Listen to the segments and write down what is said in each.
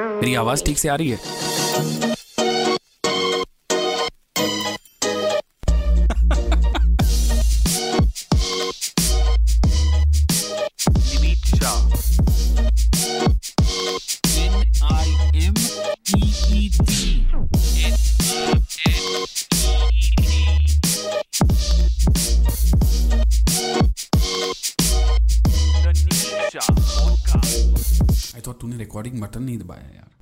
मेरी आवाज ठीक से आ रही है? निमीत शाह तूने रिकॉर्डिंग बटन नहीं दबाया यार।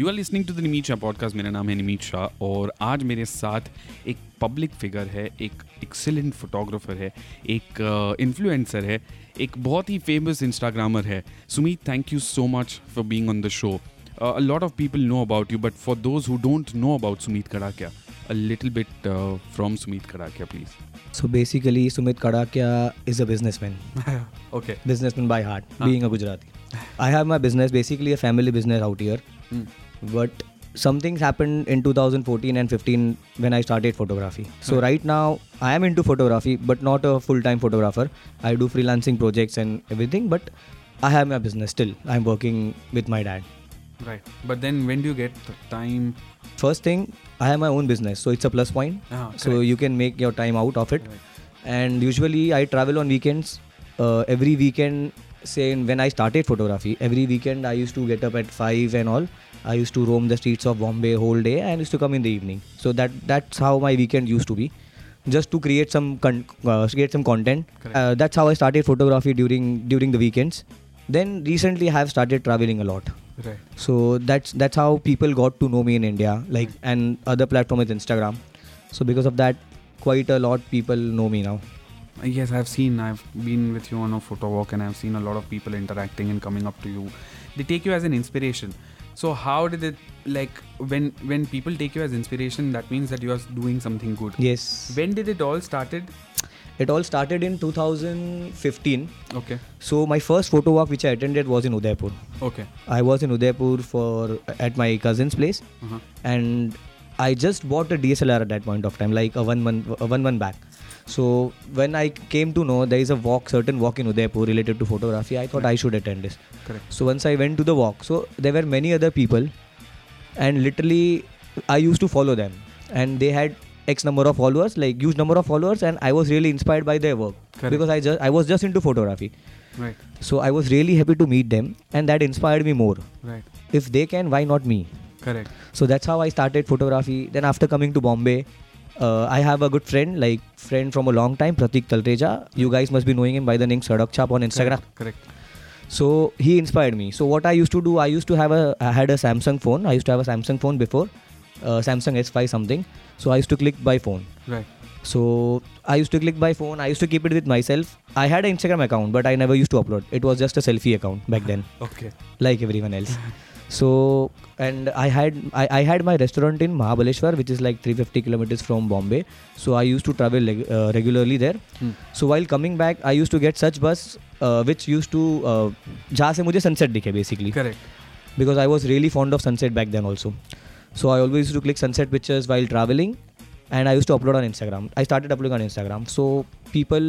You are listening to the Nimeet Shah podcast. मेरा नाम है निमीत शाह और आज मेरे साथ एक पब्लिक फिगर है, एक एक्सीलेंट फोटोग्राफर है, एक इन्फ्लुएंसर है, एक बहुत ही फेमस इंस्टाग्रामर है। Sumeet, thank you so much for being on the show. A lot of people know about you, but for those who don't know about Sumeet Kadakia, a little bit from Sumeet Kadakia, please. So basically, Sumeet Kadakia is a businessman. Okay. Businessman by heart, being a Gujarati. I have my business, basically a family business out here. But some things happened in 2014 and 15 when I started photography. So right now, I am into photography, but not a full-time photographer. I do freelancing projects and everything, but I have my business still. I am working with my dad. Right. But then when do you get the time? First thing, I have my own business. So it's a plus point. So you can make your time out of it. Right. And usually I travel on weekends. Every weekend, say when I started photography, every weekend I used to get up at 5 and all. I used to roam the streets of Bombay whole day and used to come in the evening. So that's how my weekend used to be. Just to create some content. That's how I started photography during the weekends. Then recently I have started traveling a lot. Right. So that's how people got to know me in India, like, and other platform is Instagram. So because of that, quite a lot people know me now. Yes, I've been with you on a photo walk and I've seen a lot of people interacting and coming up to you. They take you as an inspiration. So how did it, like, when people take you as inspiration, that means that you are doing something good. Yes. When did it all started? It all started in 2015. Okay. So my first photo walk which I attended was in Udaipur. Okay. I was in Udaipur at my cousin's place, and I just bought a DSLR at that point of time, like a one month back. So when I came to know there is a certain walk in Udaipur related to photography, I thought I should attend this. Correct. So once I went to the walk, so there were many other people, and literally I used to follow them, and they had X number of followers, like huge number of followers, and I was really inspired by their work. Correct. Because I was just into photography. Right. So I was really happy to meet them, and that inspired me more. Right. If they can, why not me? Correct. So that's how I started photography. Then after coming to Bombay, I have a good friend from a long time, Pratik Talteja. You guys must be knowing him by the name Sadak Chap on Instagram. Correct. So he inspired me. So what I used to do, I had a Samsung phone. I used to have a Samsung phone before. Samsung S5 something. So I used to click by phone. Right. So I used to click by phone. I used to keep it with myself. I had an Instagram account, but I never used to upload. It was just a selfie account back then. Okay. Like everyone else. So, and I had my restaurant in Mahabaleshwar, which is like 350 kilometers from Bombay. So I used to travel regularly there. So while coming back, I used to get such bus, which used to, जहाँ से मुझे sunset दिखे basically. Correct. Because I was really fond of sunset back then also. So I always used to click sunset pictures while traveling, and I used to upload on Instagram. I started uploading on Instagram. So people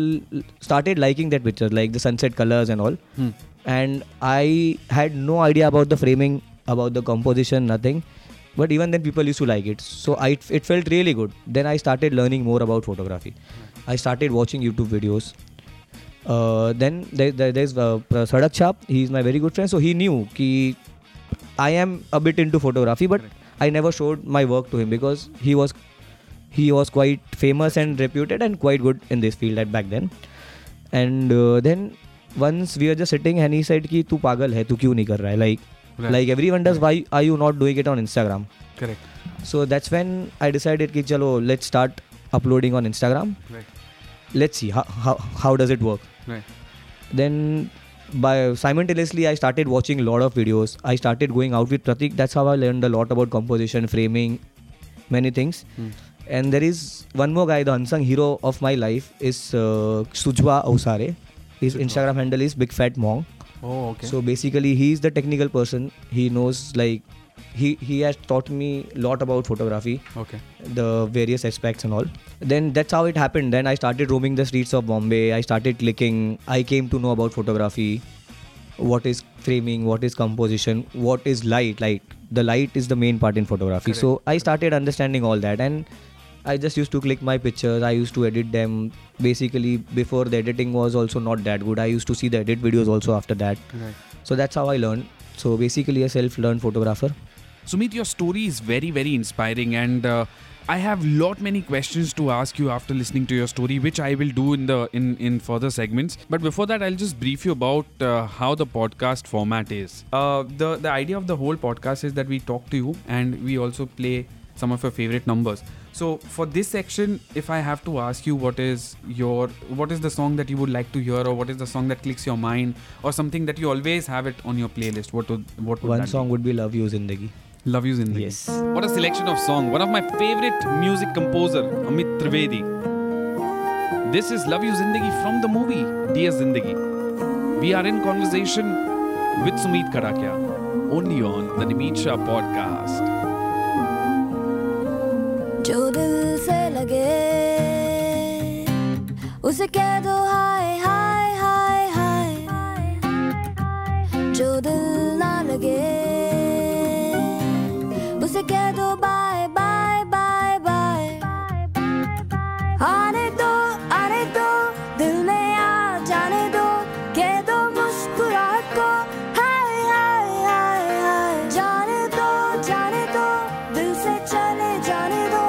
started liking that picture, like the sunset colors and all. And I had no idea about the framing, about the composition, nothing. But even then people used to like it. So it felt really good. Then I started learning more about photography. I started watching YouTube videos. Then there's Sadak Chap. He's my very good friend. So he knew that I am a bit into photography, but I never showed my work to him because he was quite famous and reputed and quite good in this field at back then. And then once we were just sitting and he said कि तू पागल है, तू क्यों नहीं कर रहा है? Like everyone does, why are you not doing it on Instagram? Correct. So that's when I decided कि चलो let's start uploading on Instagram. Right. Let's see how does it work. Right. Then by simultaneously I started watching a lot of videos. I started going out with Pratik. That's how I learned a lot about composition, framing, many things. And there is one more guy, the unsung hero of my life is Shujwa Ausare. His Instagram handle is Big Fat Mong. Oh, okay. So basically he is the technical person. He knows like he has taught me a lot about photography, the various aspects and all. Then that's how it happened. Then I started roaming the streets of Bombay. I started clicking. I came to know about photography. What is framing? What is composition? What is light? Like the light is the main part in photography. Correct. So I started understanding all that, and I just used to click my pictures. I used to edit them. Basically, before the editing was also not that good. I used to see the edit videos also after that. Right. So that's how I learned. So basically, a self-learned photographer. Sumeet, your story is very, very inspiring, and I have many questions to ask you after listening to your story, which I will do in further segments. But before that, I'll just brief you about how the podcast format is. The idea of the whole podcast is that we talk to you and we also play some of your favorite numbers. So for this section, if I have to ask you what is the song that you would like to hear, or what is the song that clicks your mind, or something that you always have it on your playlist, what would be? Love You Zindagi. Love You Zindagi. Yes. What a selection of song. One of my favorite music composer, Amit Trivedi. This is Love You Zindagi from the movie Dear Zindagi. We are in conversation with Sumeet Kadakia, only on the Nimeet Shah podcast. जो दिल से लगे उसे कह दो हाय हाय हाय हाय, जो दिल ना लगे उसे कह दो बाय बाय बाय बाय, आने दो दिल में आ जाने दो, कह दो मुस्कुराहट को हाय हाय हाय हाय, जाने दो दिल से चले जाने दो,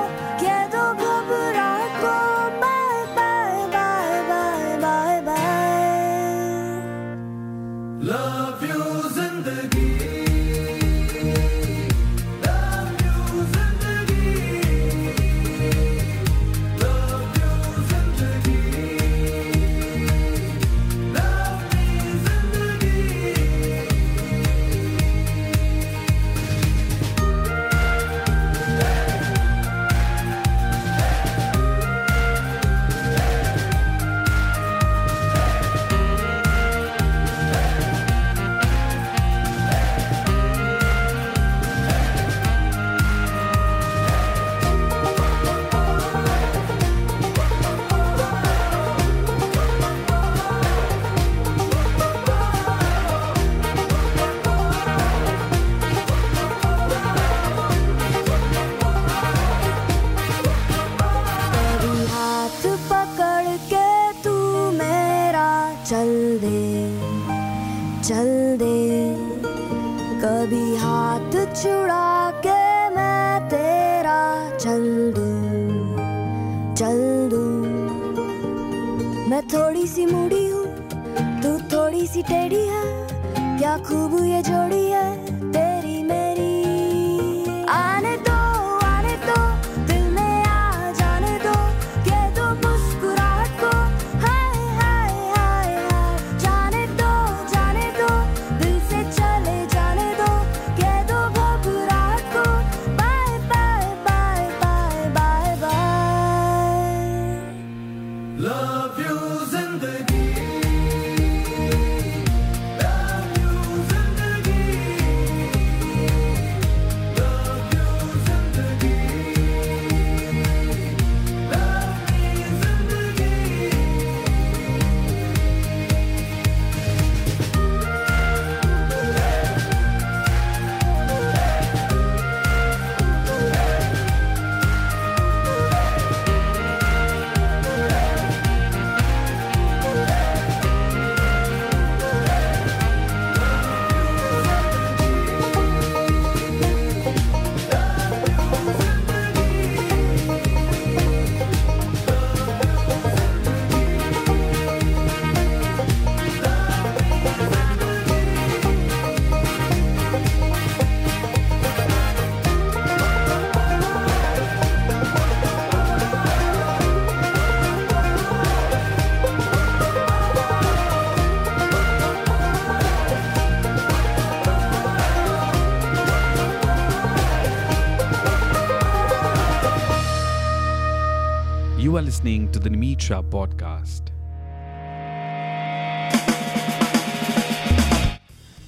listening to the Nimeet Shah podcast.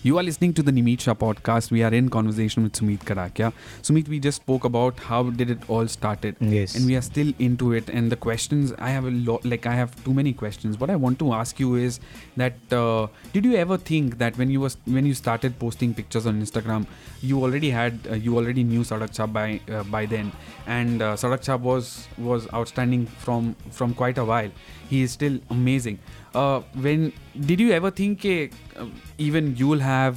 You are listening to the Nimeet Shah podcast. We are in conversation with Sumeet Kadakia. Sumeet, we just spoke about how did it all started. Yes. And we are still into it. And the questions, I have a lot, I have too many questions. What I want to ask you is that did you ever think that when you started posting pictures on Instagram, you already knew Sadak Chap by then. And Sadak Chap was outstanding from quite a while. He is still amazing. When did you ever think that even you'll have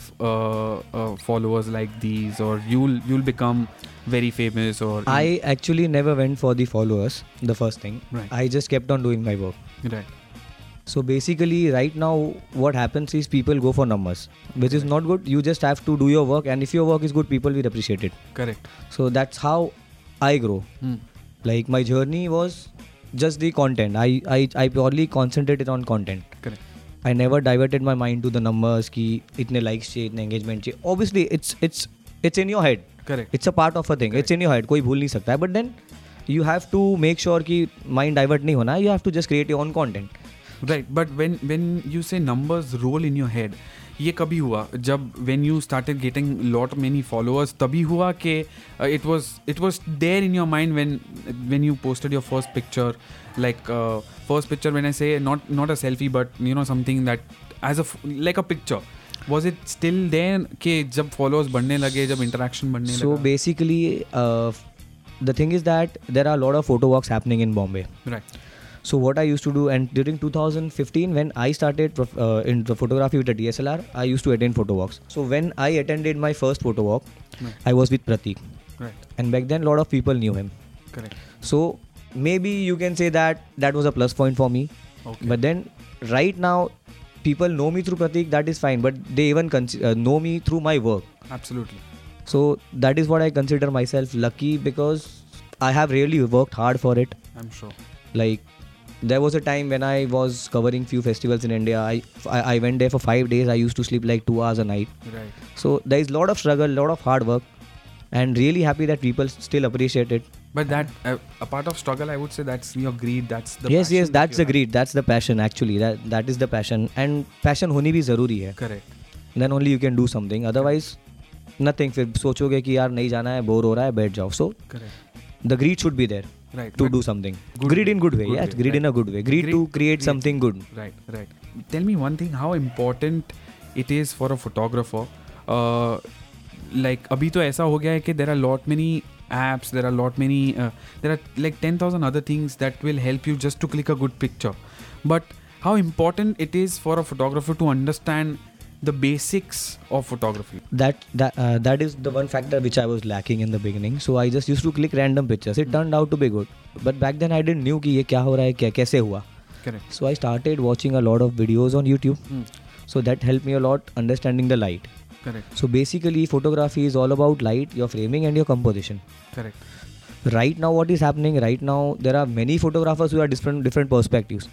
followers like these, or you'll become very famous? Or I actually never went for the followers. The first thing, right. I just kept on doing my work. Right. So basically, right now, what happens is people go for numbers, which is not good. You just have to do your work, and if your work is good, people will appreciate it. Correct. So that's how I grow. Like my journey was just the content. I purely concentrated on content. Correct. I never diverted my mind to the numbers ki itne likes chahiye, itne engagement chahiye. Obviously, it's in your head. Correct. It's a part of a thing. Correct. It's in your head. कोई भूल नहीं सकता है. But then you have to make sure कि mind divert नहीं होना. You have to just create your own content. Right. But when you say numbers roll in your head, ये कभी हुआ जब when you started getting lot many followers, तभी हुआ कि it was there in your mind when you posted your first picture, first picture when I say not a selfie but you know something that as a like a picture. Was it still there कि जब followers बढ़ने लगे, जब interaction बढ़ने लगा? So basically the thing is that there are a lot of photo walks happening in Bombay. Right. So what I used to do, and during 2015 when I started in the photography with a DSLR, I used to attend photo walks. So when I attended my first photo walk, right, I was with Pratik. Right. And back then a lot of people knew him. Correct. So maybe you can say that was a plus point for me. Okay. But then right now people know me through Pratik, that is fine, but they even know me through my work. Absolutely. So that is what I consider myself lucky, because I have really worked hard for it. I'm sure. There was a time when I was covering few festivals in India. I went there for 5 days. I used to sleep 2 hours a night. Right. So there is a lot of struggle, a lot of hard work, and really happy that people still appreciate it. But that a part of struggle, I would say that's your greed. That's the passion. Yes, that's the greed. That's the passion actually. That is the passion, and passion होनी भी ज़रूरी है. Correct. Then only you can do something. Otherwise, nothing. फिर सोचोगे कि यार नहीं जाना है, बोर हो रहा है, बैठ जाओ. So, correct. The greed should be there. Right, to do something. Greed in good way. Yes, greed in a good way. Greed to create something good. Right, right. Tell me one thing, how important it is for a photographer. Abhi to aisa ho gaya hai ki there are lot many apps, there are 10,000 other things that will help you just to click a good picture. But how important it is for a photographer to understand the basics of photography. That is the one factor which I was lacking in the beginning. So I just used to click random pictures. It turned out to be good. But back then I didn't knew कि ये क्या हो रहा है, क्या कैसे हुआ. Correct. So I started watching a lot of videos on YouTube. So that helped me a lot understanding the light. Correct. So basically photography is all about light, your framing and your composition. Correct. Right now what is happening? Right now there are many photographers who have different perspectives.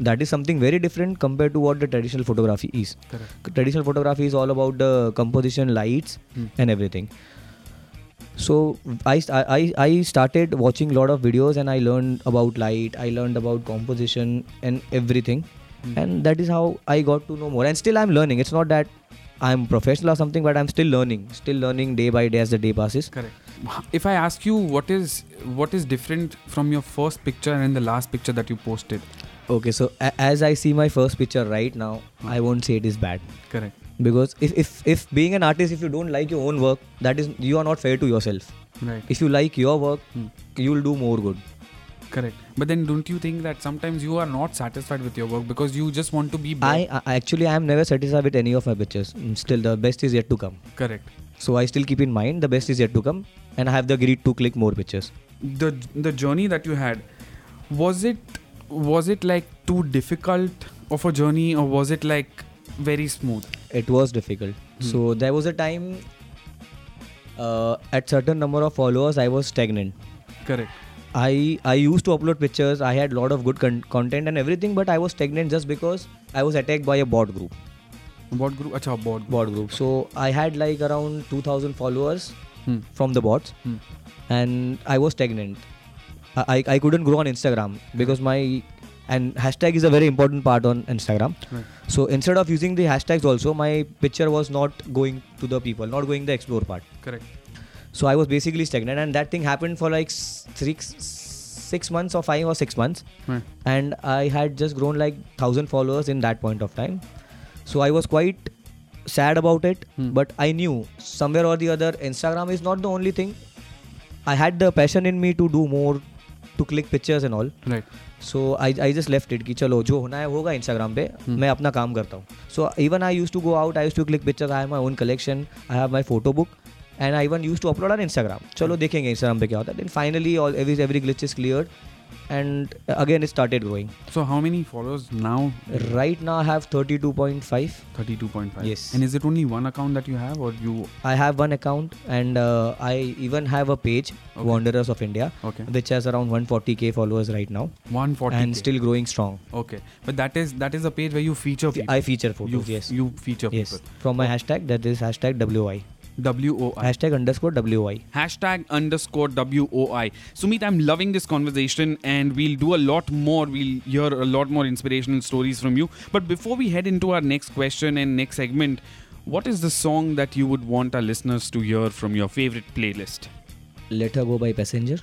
That is something very different compared to what the traditional photography is. Correct. Traditional photography is all about the composition, lights and everything. So I started watching a lot of videos and I learned about light, I learned about composition and everything. And that is how I got to know more. And still I'm learning. It's not that I'm professional or something, but I'm still learning day by day as the day passes. Correct. If I ask you what is different from your first picture and the last picture that you posted? Okay, so as I see my first picture right now, I won't say it is bad. Correct. Because if being an artist, if you don't like your own work, that is, you are not fair to yourself. Right. If you like your work, you will do more good. Correct. But then don't you think that sometimes you are not satisfied with your work because you just want to be bad? I am never satisfied with any of my pictures. Still, the best is yet to come. Correct. So I still keep in mind the best is yet to come, and I have the greed to click more pictures. The journey that you had, was it too difficult of a journey, or was it very smooth? It was difficult. So there was a time at certain number of followers I was stagnant. Correct. I used to upload pictures. I had lot of good content and everything, but I was stagnant just because I was attacked by a bot group. Bot group? Achha, bot group. So I had around 2,000 followers from the bots, and I was stagnant. I couldn't grow on Instagram because my And hashtag is a very important part on Instagram. Right. So instead of using the hashtags also, my picture was not going to the people, not going the explore part. Correct. So I was basically stagnant, and that thing happened for like six or five months. Right. And I had just grown like 1,000 followers in that point of time. So I was quite sad about it, but I knew somewhere or the other, Instagram is not the only thing. I had the passion in me to do more, to click pictures and all. Right. So I just left it कि चलो जो होना है होगा Instagram पे, मैं अपना काम करता हूँ. So even I used to go out, I used to click pictures, I have my own collection, I have my photo book, and I even used to upload on Instagram. चलो देखेंगे Instagram पे क्या होता है. Then finally all every glitch is cleared, and again it started growing. So how many followers now? Right now I have 32.5. 32.5. Yes. And is it only one account that you have, or you? I have one account, and I even have a page, okay, Wanderers of India, okay, which has around 140k followers right now. 140. And still growing strong. Okay. But that is a page where you feature people. I feature photos. You feature people. Yes. From my hashtag, that is hashtag WI. WOI. #_WOI. #_WOI. Sumeet, I'm loving this conversation, and we'll do a lot more. We'll hear a lot more inspirational stories from you. But before we head into our next question and next segment, what is the song that you would want our listeners to hear from your favorite playlist? Let Her Go by Passenger.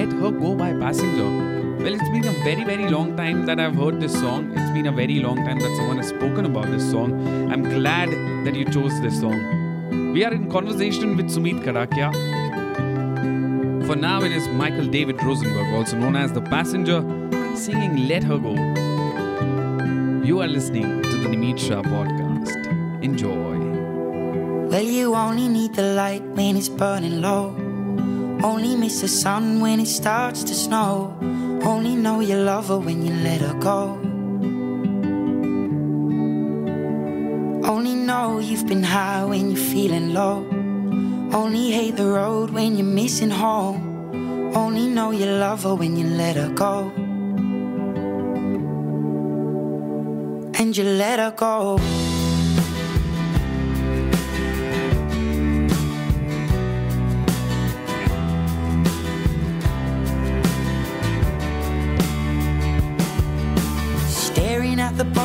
Let Her Go by Passenger. Well, it's been a very, very long time that I've heard this song. It's been a very long time that someone has spoken about this song. I'm glad that you chose this song. We are in conversation with Sumeet Kadakia. For now, it is Michael David Rosenberg, also known as The Passenger, singing Let Her Go. You are listening to the Nimeet Shah podcast. Enjoy. Well, you only need the light when it's burning low. Only miss the sun when it starts to snow. Only know you love her when you let her go. Only know you've been high when you're feeling low. Only hate the road when you're missing home. Only know you love her when you let her go. And you let her go. The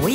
Well,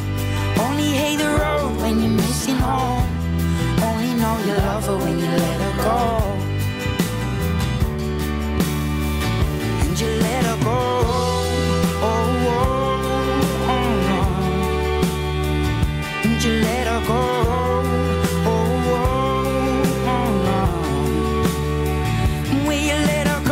Only hate the road when you're missing home. Only know you love her when you let her go. And you let her go. Oh, oh, oh. And you let her go. Oh, oh, oh, oh. Will you let her go?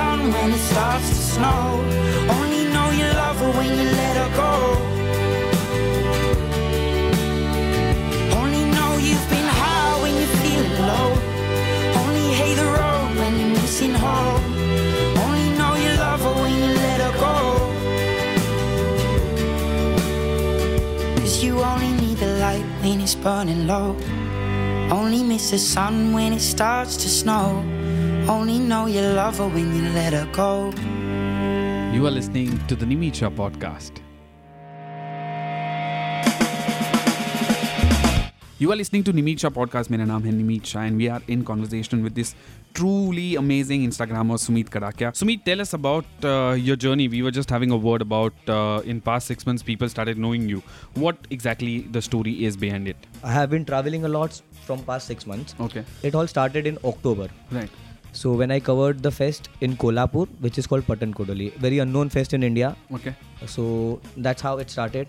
When it starts to snow, only know you love her when you let her go. Only know you've been high when you're feeling low. Only hate the road when you're missing home. Only know you love her when you let her go. is burning low. Only miss the sun when it starts to snow. Only know you love her when you let her go. You are listening to the Nimeet Shah podcast. You are listening to Nimeet Shah podcast. मेरा नाम है Nimit Shah and we are in conversation with this truly amazing Instagrammer Sumeet Kadakia. Sumeet, tell us about your journey. We were just having a word about in past 6 months people started knowing you. What exactly the story is behind it? I have been traveling a lot from past 6 months. Okay. It all started in October. Right. So when I covered the fest in Kolhapur, which is called Patan Kodoli, very unknown fest in India. Okay. So that's how it started.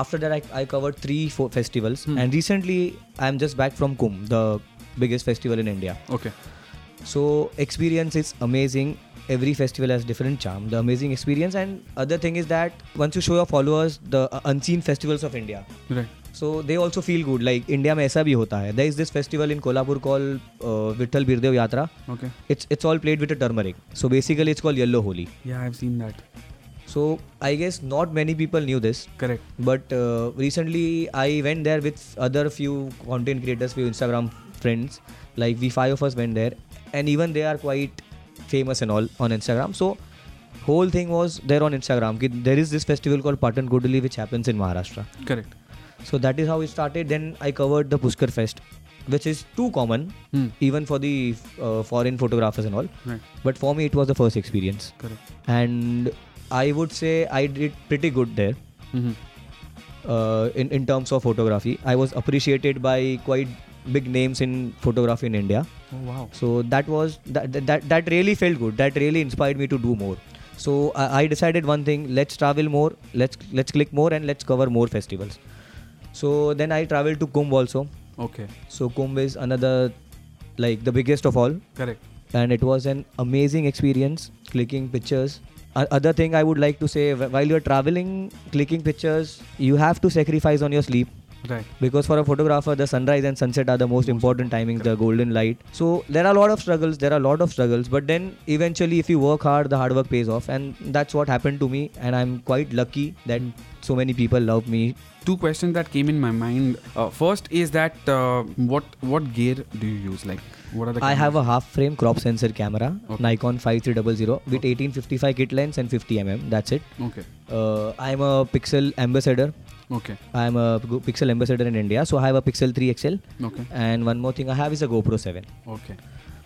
After that, I covered 3-4 festivals and recently I'm just back from Kumbh, the biggest festival in India. Okay. So experience is amazing. Every festival has different charm, the amazing experience, and other thing is that once you show your followers the unseen festivals of India. Right. So they also feel good, like India mein aisa bhi hota hai. There is this festival in Kolhapur called Vitthal Birdev Yatra. Okay. It's all played with a turmeric. So basically it's called Yellow Holi. Yeah, I've seen that. So I guess not many people knew this. Correct. But recently I went there with other few content creators, few Instagram friends. Like we 5 of us went there, and even they are quite famous and all on Instagram. So whole thing was there on Instagram. There is this festival called Patan Kodoli which happens in Maharashtra. Correct. So that is how it started. Then I covered the Pushkar Fest, which is too common even for the foreign photographers and all. Right. But for me it was the first experience. Correct. And I would say I did pretty good there in terms of photography. I was appreciated by quite big names in photography in India. Oh, wow! So that really felt good. That really inspired me to do more. So I decided one thing: let's travel more, let's click more, and let's cover more festivals. So then I traveled to Kumbh also. Okay. So Kumbh is another, like, the biggest of all. Correct. And it was an amazing experience clicking pictures. Other thing I would like to say, while you're traveling, clicking pictures, you have to sacrifice on your sleep. Right. Because for a photographer, the sunrise and sunset are the most important timings, correct, the golden light. So there are a lot of struggles, but then eventually if you work hard, the hard work pays off, and that's what happened to me, and I'm quite lucky that so many people love me. 2 questions that came in my mind. First is that what gear do you use? Like, what are the cameras? I have a half-frame crop sensor camera, okay, Nikon 5300 with 1855 kit lens and 50mm. That's it. Okay. I'm a Pixel ambassador. Okay. I'm a Pixel ambassador in India, so I have a Pixel 3 XL. Okay. And one more thing I have is a GoPro 7. Okay.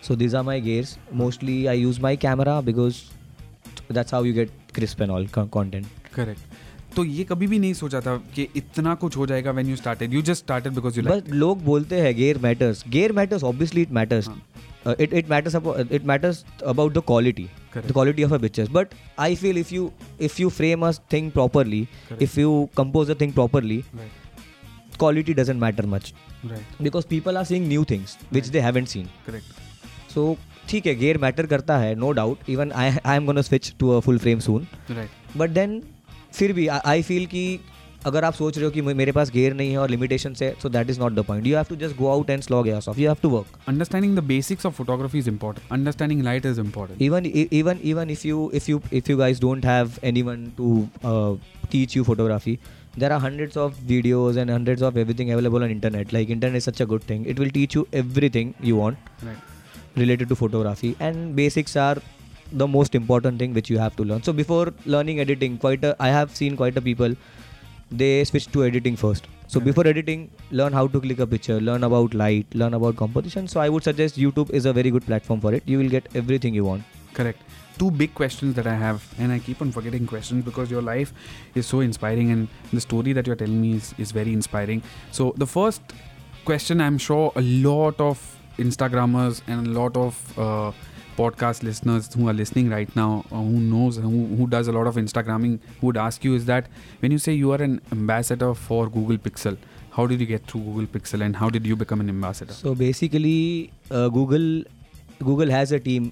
So these are my gears. Mostly I use my camera because that's how you get crisp and all content. Correct. तो ये कभी भी नहीं सोचा था कि इतना कुछ हो जाएगा when you started. You just started because you liked it. लोग बोलते हैं gear matters. Gear matters, obviously it matters. It matters about the quality. Correct. The quality of a pictures. But I feel if you frame a thing properly, correct, if you compose a thing properly, right, quality doesn't matter much. Right. Because people are seeing new things which, right, they haven't seen. Correct. So ठीक है, gear matter करता है, no doubt. Even I am gonna switch to a full frame soon. Right. But then फिर भी I feel कि अगर आप सोच रहे हो कि मेरे पास गेयर नहीं है और लिमिटेशंस है, so that is not the point. You have to just go out and slog yourself. You have to work. Understanding the basics of photography is important. Understanding light is important. Even if you guys don't have anyone to teach you photography, there are hundreds of videos and hundreds of everything available on internet. Like internet is such a good thing. It will teach you everything you want related to photography, and basics are the most important thing which you have to learn. So before learning editing, I have seen quite a people, they switch to editing first. So right, before editing, learn how to click a picture, learn about light, learn about composition. So I would suggest YouTube is a very good platform for it. You will get everything you want. Correct. 2 big questions that I have, and I keep on forgetting questions because your life is so inspiring and the story that you're telling me is very inspiring. So the first question, I'm sure a lot of Instagrammers and a lot of podcast listeners who are listening right now, who does a lot of Instagramming, who would ask you is that when you say you are an ambassador for Google Pixel, how did you get through Google Pixel and how did you become an ambassador? So basically Google has a team,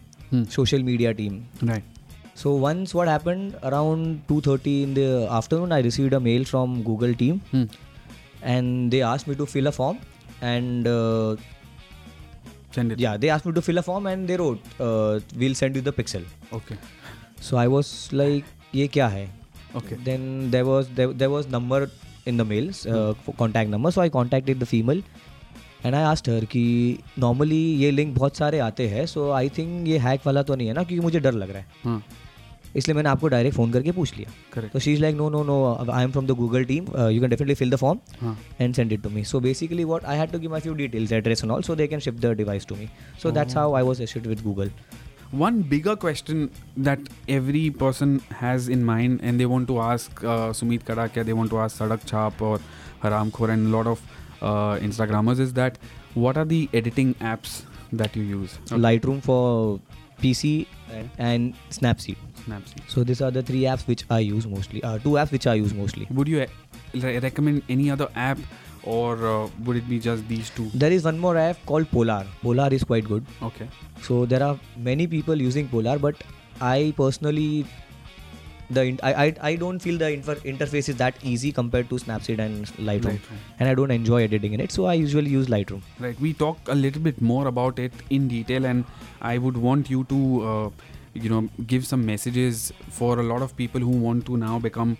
social media team. Right. So once what happened around 2:30 in the afternoon, I received a mail from Google team and they asked me to fill a form and and they wrote, we'll send you the Pixel. Okay. So I was like, ये क्या है? Okay. Then there was number in the mails contact number. So I contacted the female and I asked her कि normally ये link बहुत सारे आते हैं, so I think ये hack वाला तो नहीं है ना, क्योंकि मुझे डर लग रहा है. इसलिए मैंने आपको डायरेक्ट फ़ोन करके पूछ लिया. तो she is like no no no, I am from the Google team, you can definitely fill the form and send it to me. So basically what I had to give my few details, address and all, so they can ship the device to me. So that's how I was associated with Google. One bigger question that every person has in mind and they want to ask Sumeet Kadakia, they want to ask Sadak Chap or Haramkhor and a lot of Instagrammers is that what are the editing apps that you use? Okay. Lightroom for PC and Snapseed. So these are the three apps which I use mostly. Two apps which I use mostly. Would you recommend any other app? Or would it be just these two? There is one more app called Polar. Polar is quite good. Okay. So there are many people using Polar, but I personally, I don't feel the interface is that easy compared to Snapseed and Lightroom. And I don't enjoy editing in it, so I usually use Lightroom. Right. We talk a little bit more about it in detail, and I would want you to, give some messages for a lot of people who want to now become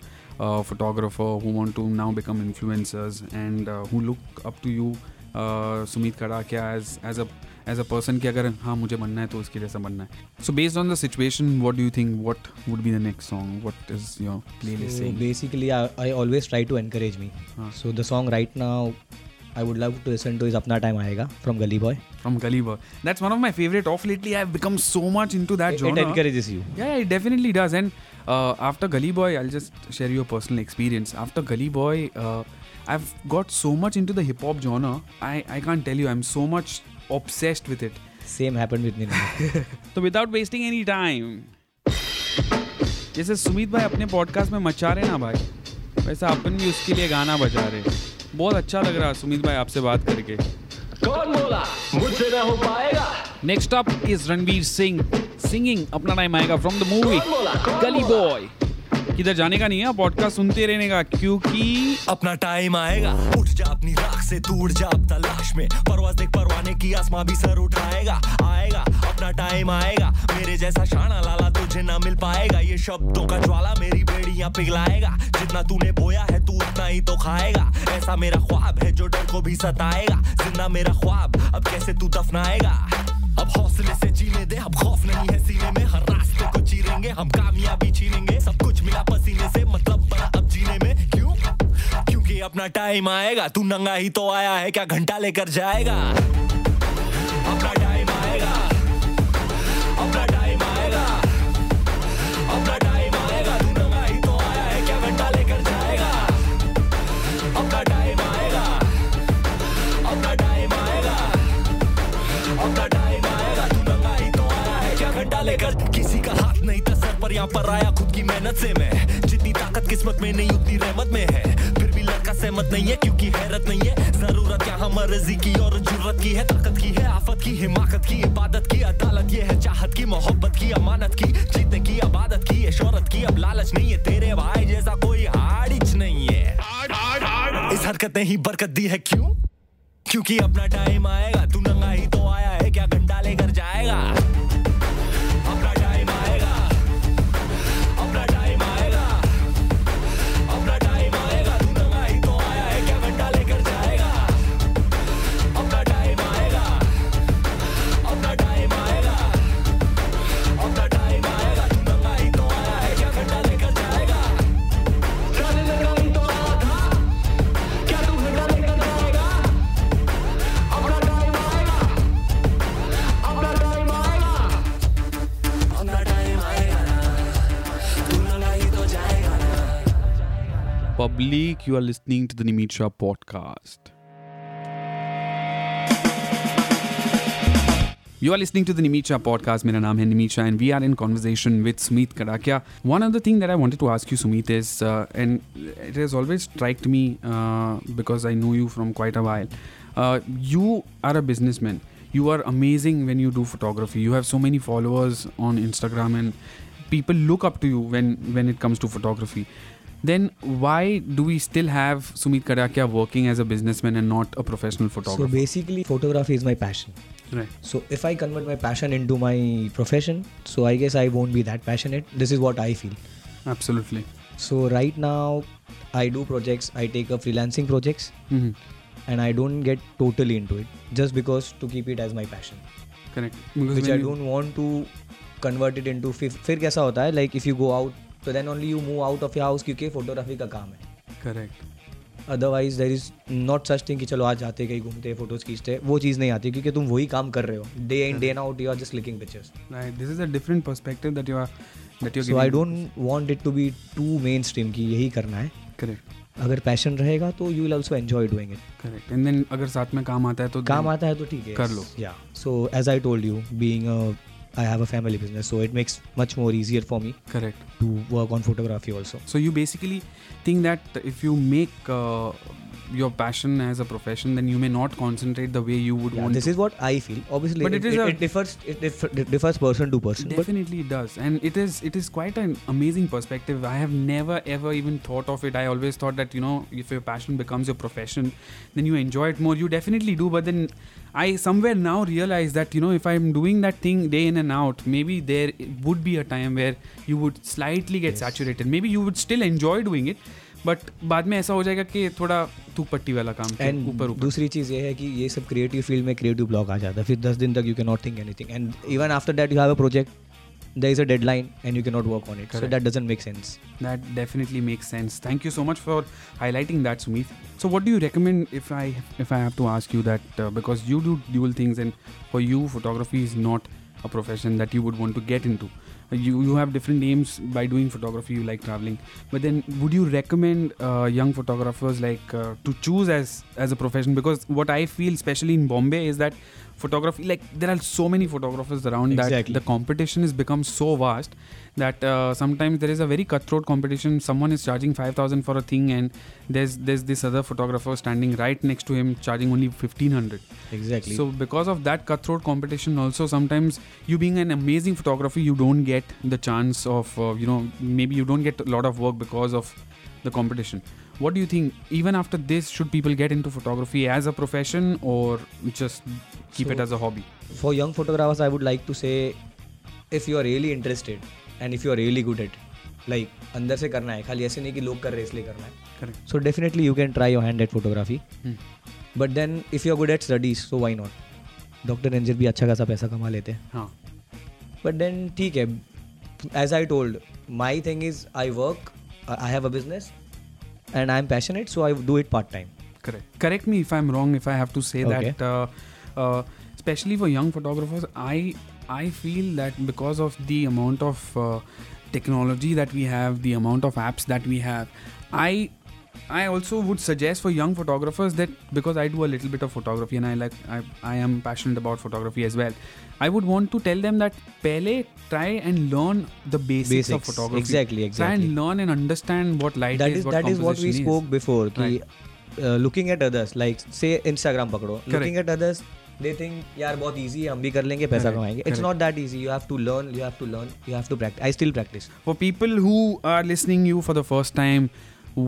photographer, who want to now become influencers and who look up to you, Sumeet Kadakia, as a person कि अगर हाँ मुझे बनना है तो उसके जैसा बनना है. So based on the situation, what do you think? What would be the next song? What is your playlist saying? Basically, I always try to encourage me. So the song right now I would love to listen to is Apna Time Aayega from Gully Boy. That's one of my favorite. Off lately, I've become so much into that genre. It encourages you. Yeah, it definitely does. And after Gully Boy, I'll just share you a personal experience. After Gully Boy, I've got so much into the hip-hop genre. I can't tell you, I'm so much obsessed with it. Same happened with me now. So without wasting any time. जैसे सुमित भाई अपने podcast में मचा रहे ना भाई, वैसा अपन भी उसके लिए गाना बजा रहे. बहुत अच्छा लग रहा है सुमित भाई आपसे बात करके. कौन बोला मुझसे ना हो पाएगा. Next up is Ranbir Singh singing Apna Time Aayega from the movie Gully Boy. किधर जाने का नहीं है, पॉडकास्ट सुनते रहने का, क्योंकि अपना टाइम आएगा. उठ जा अपनी राख से, दूर जा अब तलाश में, परवाज़ देख परवाने की, आसमां भी सर उठाएगा. आएगा अपना टाइम आएगा, मेरे जैसा शाना लाला तुझे ना मिल पाएगा. ये शब्दों का ज्वाला मेरी बेड़ियां पिघलाएगा, जितना तूने बोया है तू उतना ही तो खाएगा. ऐसा मेरा ख्वाब है जो डर को भी सताएगा, जिंदा मेरा ख्वाब अब कैसे तू दफनाएगा. अब हौसले से जीने दे, अब खौफ नहीं है सीने में, हर रास्ते को चीरेंगे हम, कामयाबी छीनेंगे, सब कुछ मिला पसीने से, मतलब बड़ा अब जीने में. क्यों? क्योंकि अपना टाइम आएगा, तू नंगा ही तो आया है, क्या घंटा लेकर जाएगा. अपना टाइम आएगा, अपना टाइम आएगा, अपना टाइम आएगा, तू नंगा ही तो आया है, क्या घंटा लेकर जाएगा. अपना टाइम आएगा, अपना टाइम आएगा, अपना टाइम आएगा, तू नंगा ही तो आया है, क्या घंटा लेकर. किसी का हाथ नहीं था सर पर, यहाँ पर आया खुद की मेहनत से मैं, जितनी ताकत किस्मत में नहीं उतनी रहमत में है. फिर भी लड़का सहमत नहीं है, क्योंकि हैरत नहीं है, जरूरत यहाँ मर्जी की और जुर्रत की है, ताकत की है, आफत की, हिमाकत की, इबादत की, अदालत ये है, चाहत की, मोहब्बत की, अमानत की, जीतने की, इबादत की, शौहरत की, अब लालच नहीं है, तेरे भाई जैसा कोई हाड़िच नहीं है. इस हरकत ने ही बरकत दी है. क्यों? क्योंकि अपना टाइम आएगा, तू नंगा ही तो आया है, क्या घंटा लेकर जाएगा. अपना टाइम आएगा, अपना टाइम आएगा, अपना टाइम आएगा, तू नंगा ही तो आया है, क्या घंटा लेकर जाएगा. अपना टाइम आएगा, अपना टाइम आएगा, अपना टाइम आएगा, तू नंगा ही तो आया है, क्या घंटा लेकर जाएगा. चल नंगा ही तो आया था, क्या तू घंटा लेकर जाएगा. अपना टाइम आएगा, अपना टाइम आएगा, अपना टाइम आएगा, तू नंगा ही तो जाएगा ना. Public, you are listening to the Nimeet Shah podcast. You are listening to the Nimeet Shah podcast. मेरा नाम है Nimit Shah and we are in conversation with Sumeet Kadakia. One other thing that I wanted to ask you, Sumeet, is and it has always struck me because I know you from quite a while. You are a businessman. You are amazing when you do photography. You have so many followers on Instagram and people look up to you when it comes to photography. Then why do we still have Sumeet Kadakia working as a businessman and not a professional photographer? So basically, photography is my passion. Right. So if I convert my passion into my profession, so I guess I won't be that passionate. This is what I feel. Absolutely. So right now I do projects, I take up freelancing projects and I don't get totally into it just because to keep it as my passion. Correct. Because which I don't want to convert it into फिर कैसा होता है like if you go out तो then only you move out of your house क्योंकि photography का काम है. Correct. Otherwise there is not such thing कि चलो आज जाते कहीं घूमते फोटोज खींचते वो चीज़ नहीं आती क्योंकि तुम वही काम कर रहे हो day in day out. You are just clicking pictures. This is a different perspective that you are that you so I don't want it to be too mainstream की यही करना है. करेक्ट. अगर पैशन रहेगा तो you will also enjoy doing it. Correct. And then अगर साथ में काम आता है तो ठीक है कर लो. या so as I told you being I have a family business, so it makes much more easier for me. Correct. To work on photography also. So you basically think that if you make your passion as a profession, then you may not concentrate the way you would want. This is what I feel. Obviously, but it differs person to person. Definitely it does, and it is quite an amazing perspective. I have never ever even thought of it. I always thought that if your passion becomes your profession, then you enjoy it more. You definitely do, but then I somewhere now realize that if I'm doing that thing day in and out, maybe there would be a time where you would slightly get saturated. Maybe you would still enjoy doing it, but बाद में ऐसा हो जाएगा कि थोड़ा तू पट्टी वाला काम ऊपर ऊपर. दूसरी चीज़ ये है कि ये सब क्रिएटिव फील्ड में क्रिएटिव ब्लॉक आ जाता है. फिर 10 दिन तक you can not think anything and even after that you have a project. There is a deadline and you cannot work on it. Correct. So that doesn't make sense. That definitely makes sense. Thank you so much for highlighting that, Sumeet. So what do you recommend if I have to ask you that because you do dual things and for you photography is not a profession that you would want to get into. You have different aims by doing photography. You like traveling, but then would you recommend young photographers like to choose as a profession? Because what I feel, especially in Bombay, is that photography, like there are so many photographers around that the competition has become so vast that sometimes there is a very cutthroat competition. Someone is charging 5,000 for a thing, and there's this other photographer standing right next to him charging only 1,500. Exactly. So because of that cutthroat competition, also sometimes you being an amazing photographer, you don't get the chance of maybe you don't get a lot of work because of the competition. What do you think? Even after this, should people get into photography as a profession or just keep it as a hobby? For young photographers, I would like to say, if you are really interested and if you are really good at it, like अंदर से करना है, खाली ऐसे नहीं कि लोग कर रहे हैं इसलिए करना है. Correct. So definitely you can try your hand at photography. But then if you are good at studies, so why not? Dr. Ranjit भी अच्छा खासा पैसा कमा लेते हैं. हाँ. But then ठीक है. As I told, my thing is I work, I have a business. And I'm passionate, so I do it part-time. Correct. Correct me if I'm wrong, if I have to say that. Especially for young photographers, I feel that because of the amount of technology that we have, the amount of apps that we have, I also would suggest for young photographers that because I do a little bit of photography and I am passionate about photography as well. I would want to tell them that pehle try and learn the basics of photography. Exactly. Try and learn and understand what light is, what composition is. That is what we spoke before. Right. Ki, looking at others, like say Instagram pakdo. Correct. Looking at others, they think yaar bahut easy hai, hum bhi kar lenge, paisa kamayenge. It's not that easy. You have to learn, you have to practice. I still practice. For people who are listening you for the first time,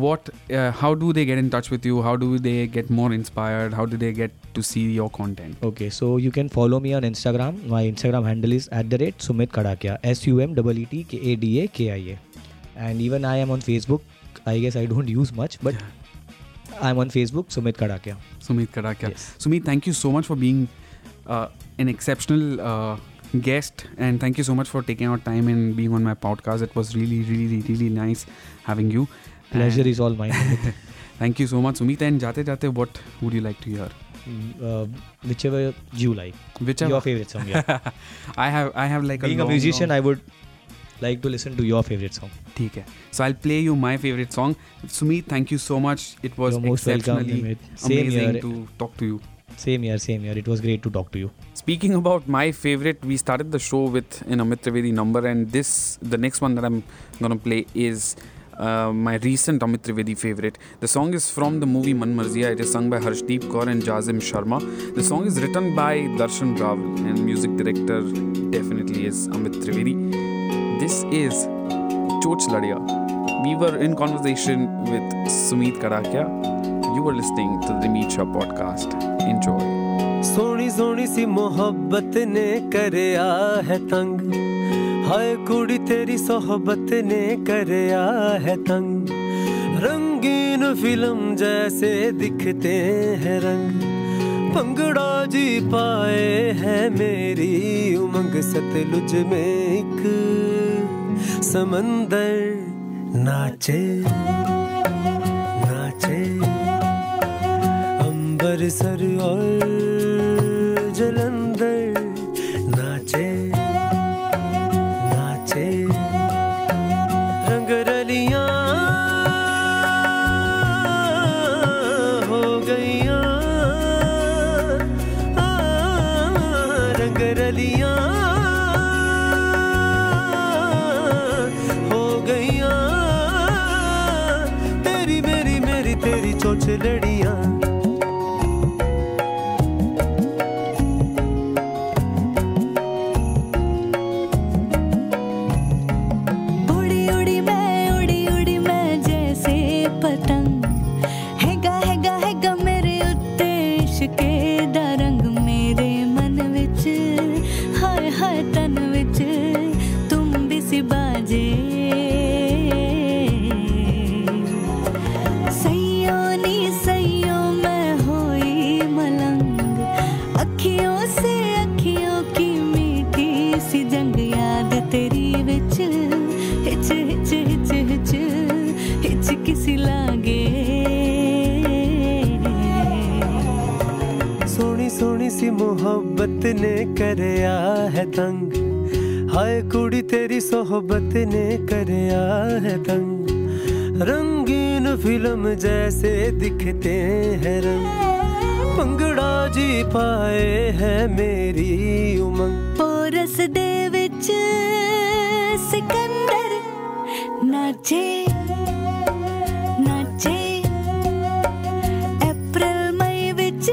what how do they get in touch with you? How do they get more inspired? How do they get to see your content? Okay, so you can follow me on Instagram. My Instagram handle is @SumeetKadakia, SumeetKadakia. And even I am on Facebook. I guess I don't use much, but I'm on Facebook, Sumeet Kadakia. Yes. Sumeet, thank you so much for being an exceptional guest, and thank you so much for taking our time and being on my podcast. It was really, really, really nice having you. Pleasure is all mine. Thank you so much, Sumeet. And jaate, what would you like to hear? Whichever you like. Whichever. Your favorite song. Yeah. I have like being a musician, I would like to listen to your favorite song. ठीक है. So I'll play you my favorite song. Sumeet, thank you so much. It was exceptionally amazing to talk to you. Same year. It was great to talk to you. Speaking about my favorite, we started the show with an Amit Trivedi number, and the next one that I'm gonna play is my recent Amit Trivedi favorite. The song is from the movie Manmarziya. It is sung by Harshdeep Kaur and Jazim Sharma. The song is written by Darshan Raval, and music director definitely is Amit Trivedi. This is Choch Ladiya. We were in conversation with Sumeet Kadakia. You were listening to the Nimeet Shah podcast. Enjoy. Soni si mohabbat ne kareya hai tang. हाय कुड़ी तेरी सोहबत ने करया है तंग, रंगीन film जैसे दिखते हैं रंग, पंगड़ा जी पाए हैं मेरी उमंग, सतलुज में एक समंदर नाचे नाचे, अंबर सर और जलंधर नाचे नाचे, रंगरलियां हो गईया, रंगरलियां हो गईया, तेरी मेरी मेरी तेरी चोच लड़ियां, मोहब्बत ने करया है तंग, हाय कुड़ी तेरी सोहबत ने करया है तंग, रंगीन फिल्म जैसे दिखते हैं रंग, पंगड़ा जी पाए हैं मेरी उमंग, पोरस दे विच सिकंदर नाचे नाचे, अप्रैल मई विच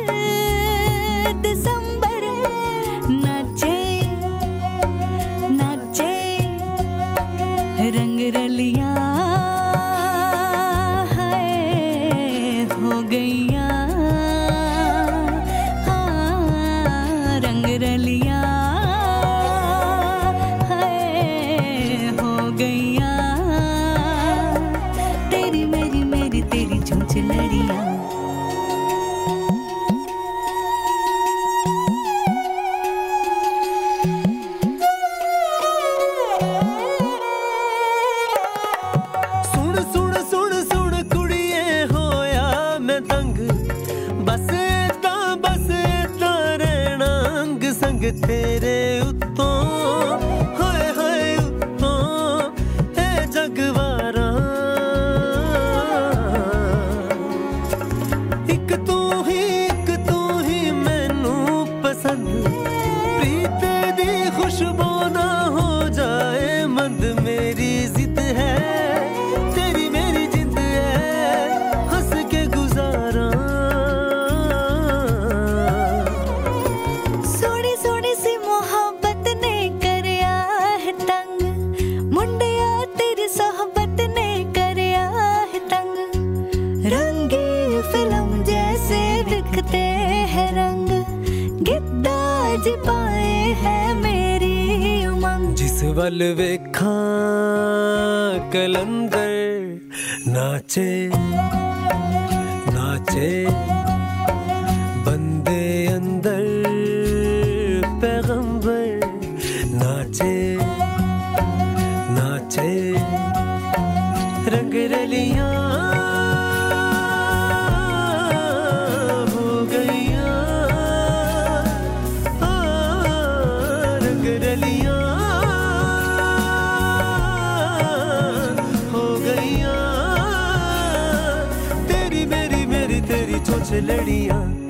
वल वेखा कलंदर नाचे नाचे, बंदे अंदर पैगंबर नाचे नाचे, रंगरलियां हो गईया, रंगरलियां लड़ियां।